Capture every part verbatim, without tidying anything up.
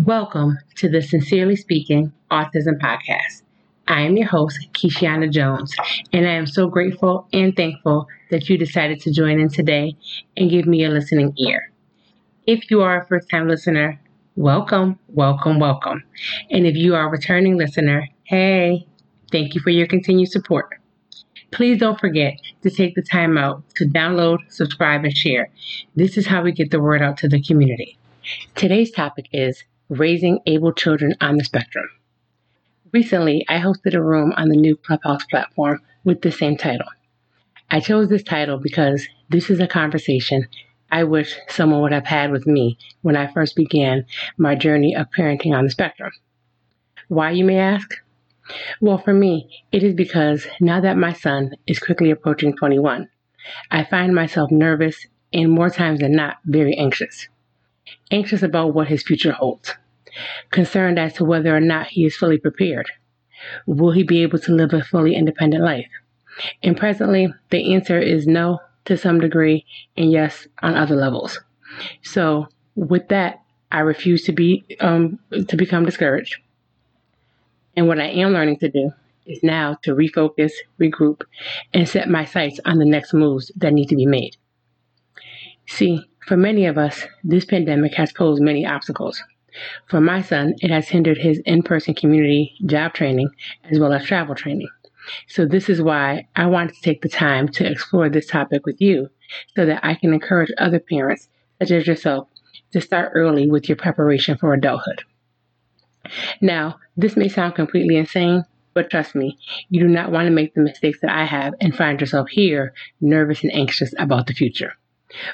Welcome to the Sincerely Speaking Autism Podcast. I am your host, Keishiana Jones, and I am so grateful and thankful that you decided to join in today and give me a listening ear. If you are a first-time listener, welcome, welcome, welcome. And if you are a returning listener, hey, thank you for your continued support. Please don't forget to take the time out to download, subscribe, and share. This is how we get the word out to the community. Today's topic is raising able children on the spectrum. Recently, I hosted a room on the new Clubhouse platform with the same title. I chose this title because this is a conversation I wish someone would have had with me when I first began my journey of parenting on the spectrum. Why, you may ask? Well, for me, it is because now that my son is quickly approaching twenty-one, I find myself nervous and more times than not very anxious. Anxious about what his future holds, concerned as to whether or not he is fully prepared. Will he be able to live a fully independent life? And presently, the answer is no to some degree and yes on other levels. So with that, I refuse to be um, to become discouraged. And what I am learning to do is now to refocus, regroup, and set my sights on the next moves that need to be made. See, for many of us, this pandemic has posed many obstacles. For my son, it has hindered his in-person community job training as well as travel training. So this is why I wanted to take the time to explore this topic with you so that I can encourage other parents, such as yourself, to start early with your preparation for adulthood. Now, this may sound completely insane, but trust me, you do not want to make the mistakes that I have and find yourself here nervous and anxious about the future.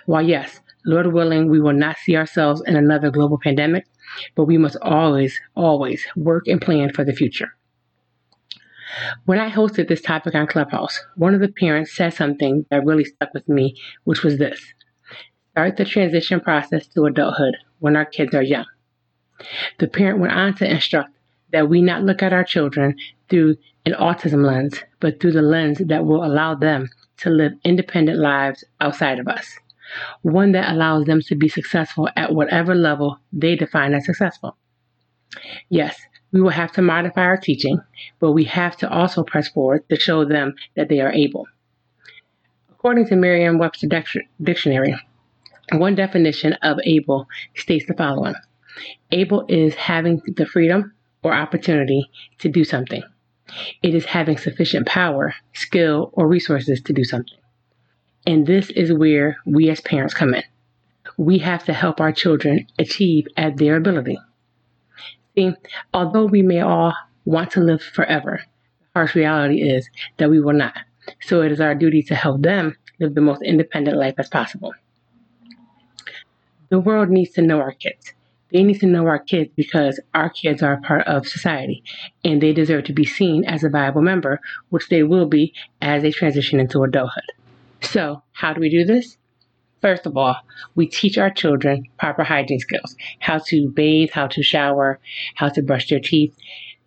While yes, Lord willing, we will not see ourselves in another global pandemic, but we must always, always work and plan for the future. When I hosted this topic on Clubhouse, one of the parents said something that really stuck with me, which was this: start the transition process to adulthood when our kids are young. The parent went on to instruct that we not look at our children through an autism lens, but through the lens that will allow them to live independent lives outside of us, one that allows them to be successful at whatever level they define as successful. Yes, we will have to modify our teaching, but we have to also press forward to show them that they are able. According to Merriam-Webster Dictionary, one definition of able states the following: able is having the freedom or opportunity to do something. It is having sufficient power, skill, or resources to do something. And this is where we as parents come in. We have to help our children achieve at their ability. See, although we may all want to live forever, the harsh reality is that we will not. So it is our duty to help them live the most independent life as possible. The world needs to know our kids. They need to know our kids because our kids are a part of society and they deserve to be seen as a viable member, which they will be as they transition into adulthood. So how do we do this? First of all, we teach our children proper hygiene skills, how to bathe, how to shower, how to brush their teeth,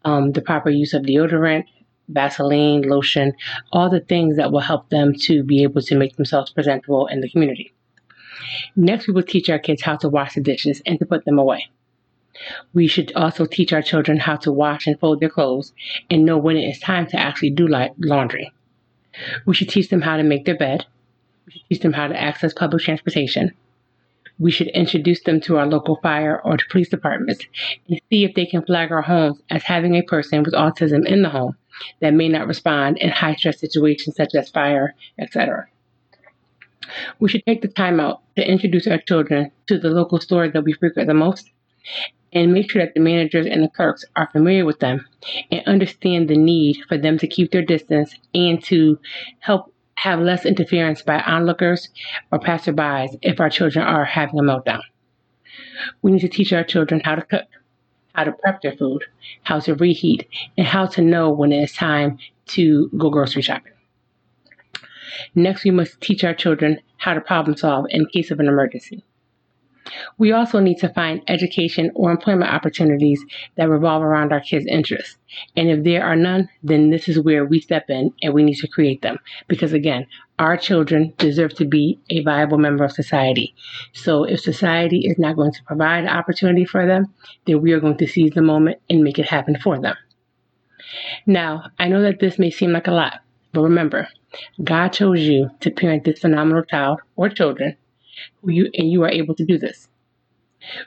um, the proper use of deodorant, Vaseline, lotion, all the things that will help them to be able to make themselves presentable in the community. Next, we will teach our kids how to wash the dishes and to put them away. We should also teach our children how to wash and fold their clothes and know when it is time to actually do laundry. We should teach them how to make their bed. We should teach them how to access public transportation. We should introduce them to our local fire or to police departments and see if they can flag our homes as having a person with autism in the home that may not respond in high-stress situations such as fire, et cetera. We should take the time out to introduce our children to the local stores that we frequent the most and make sure that the managers and the clerks are familiar with them and understand the need for them to keep their distance and to help have less interference by onlookers or passerbys if our children are having a meltdown. We need to teach our children how to cook, how to prep their food, how to reheat, and how to know when it is time to go grocery shopping. Next, we must teach our children how to problem solve in case of an emergency. We also need to find education or employment opportunities that revolve around our kids' interests. And if there are none, then this is where we step in and we need to create them. Because again, our children deserve to be a viable member of society. So if society is not going to provide an opportunity for them, then we are going to seize the moment and make it happen for them. Now, I know that this may seem like a lot, but remember, God chose you to parent this phenomenal child or children, who you and you are able to do this.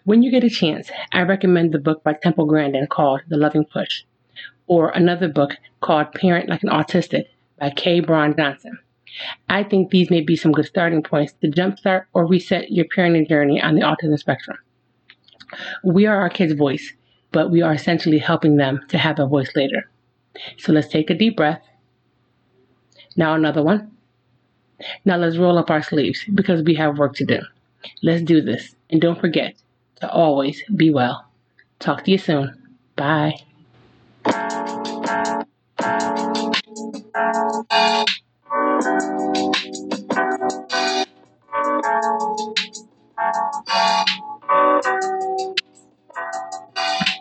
When you get a chance, I recommend the book by Temple Grandin called The Loving Push, or another book called Parent Like an Autistic by Kay Braun Johnson. I think these may be some good starting points to jumpstart or reset your parenting journey on the autism spectrum. We are our kids' voice, but we are essentially helping them to have a voice later. So let's take a deep breath. Now another one. Now let's roll up our sleeves because we have work to do. Let's do this. And don't forget to always be well. Talk to you soon. Bye. Thank you.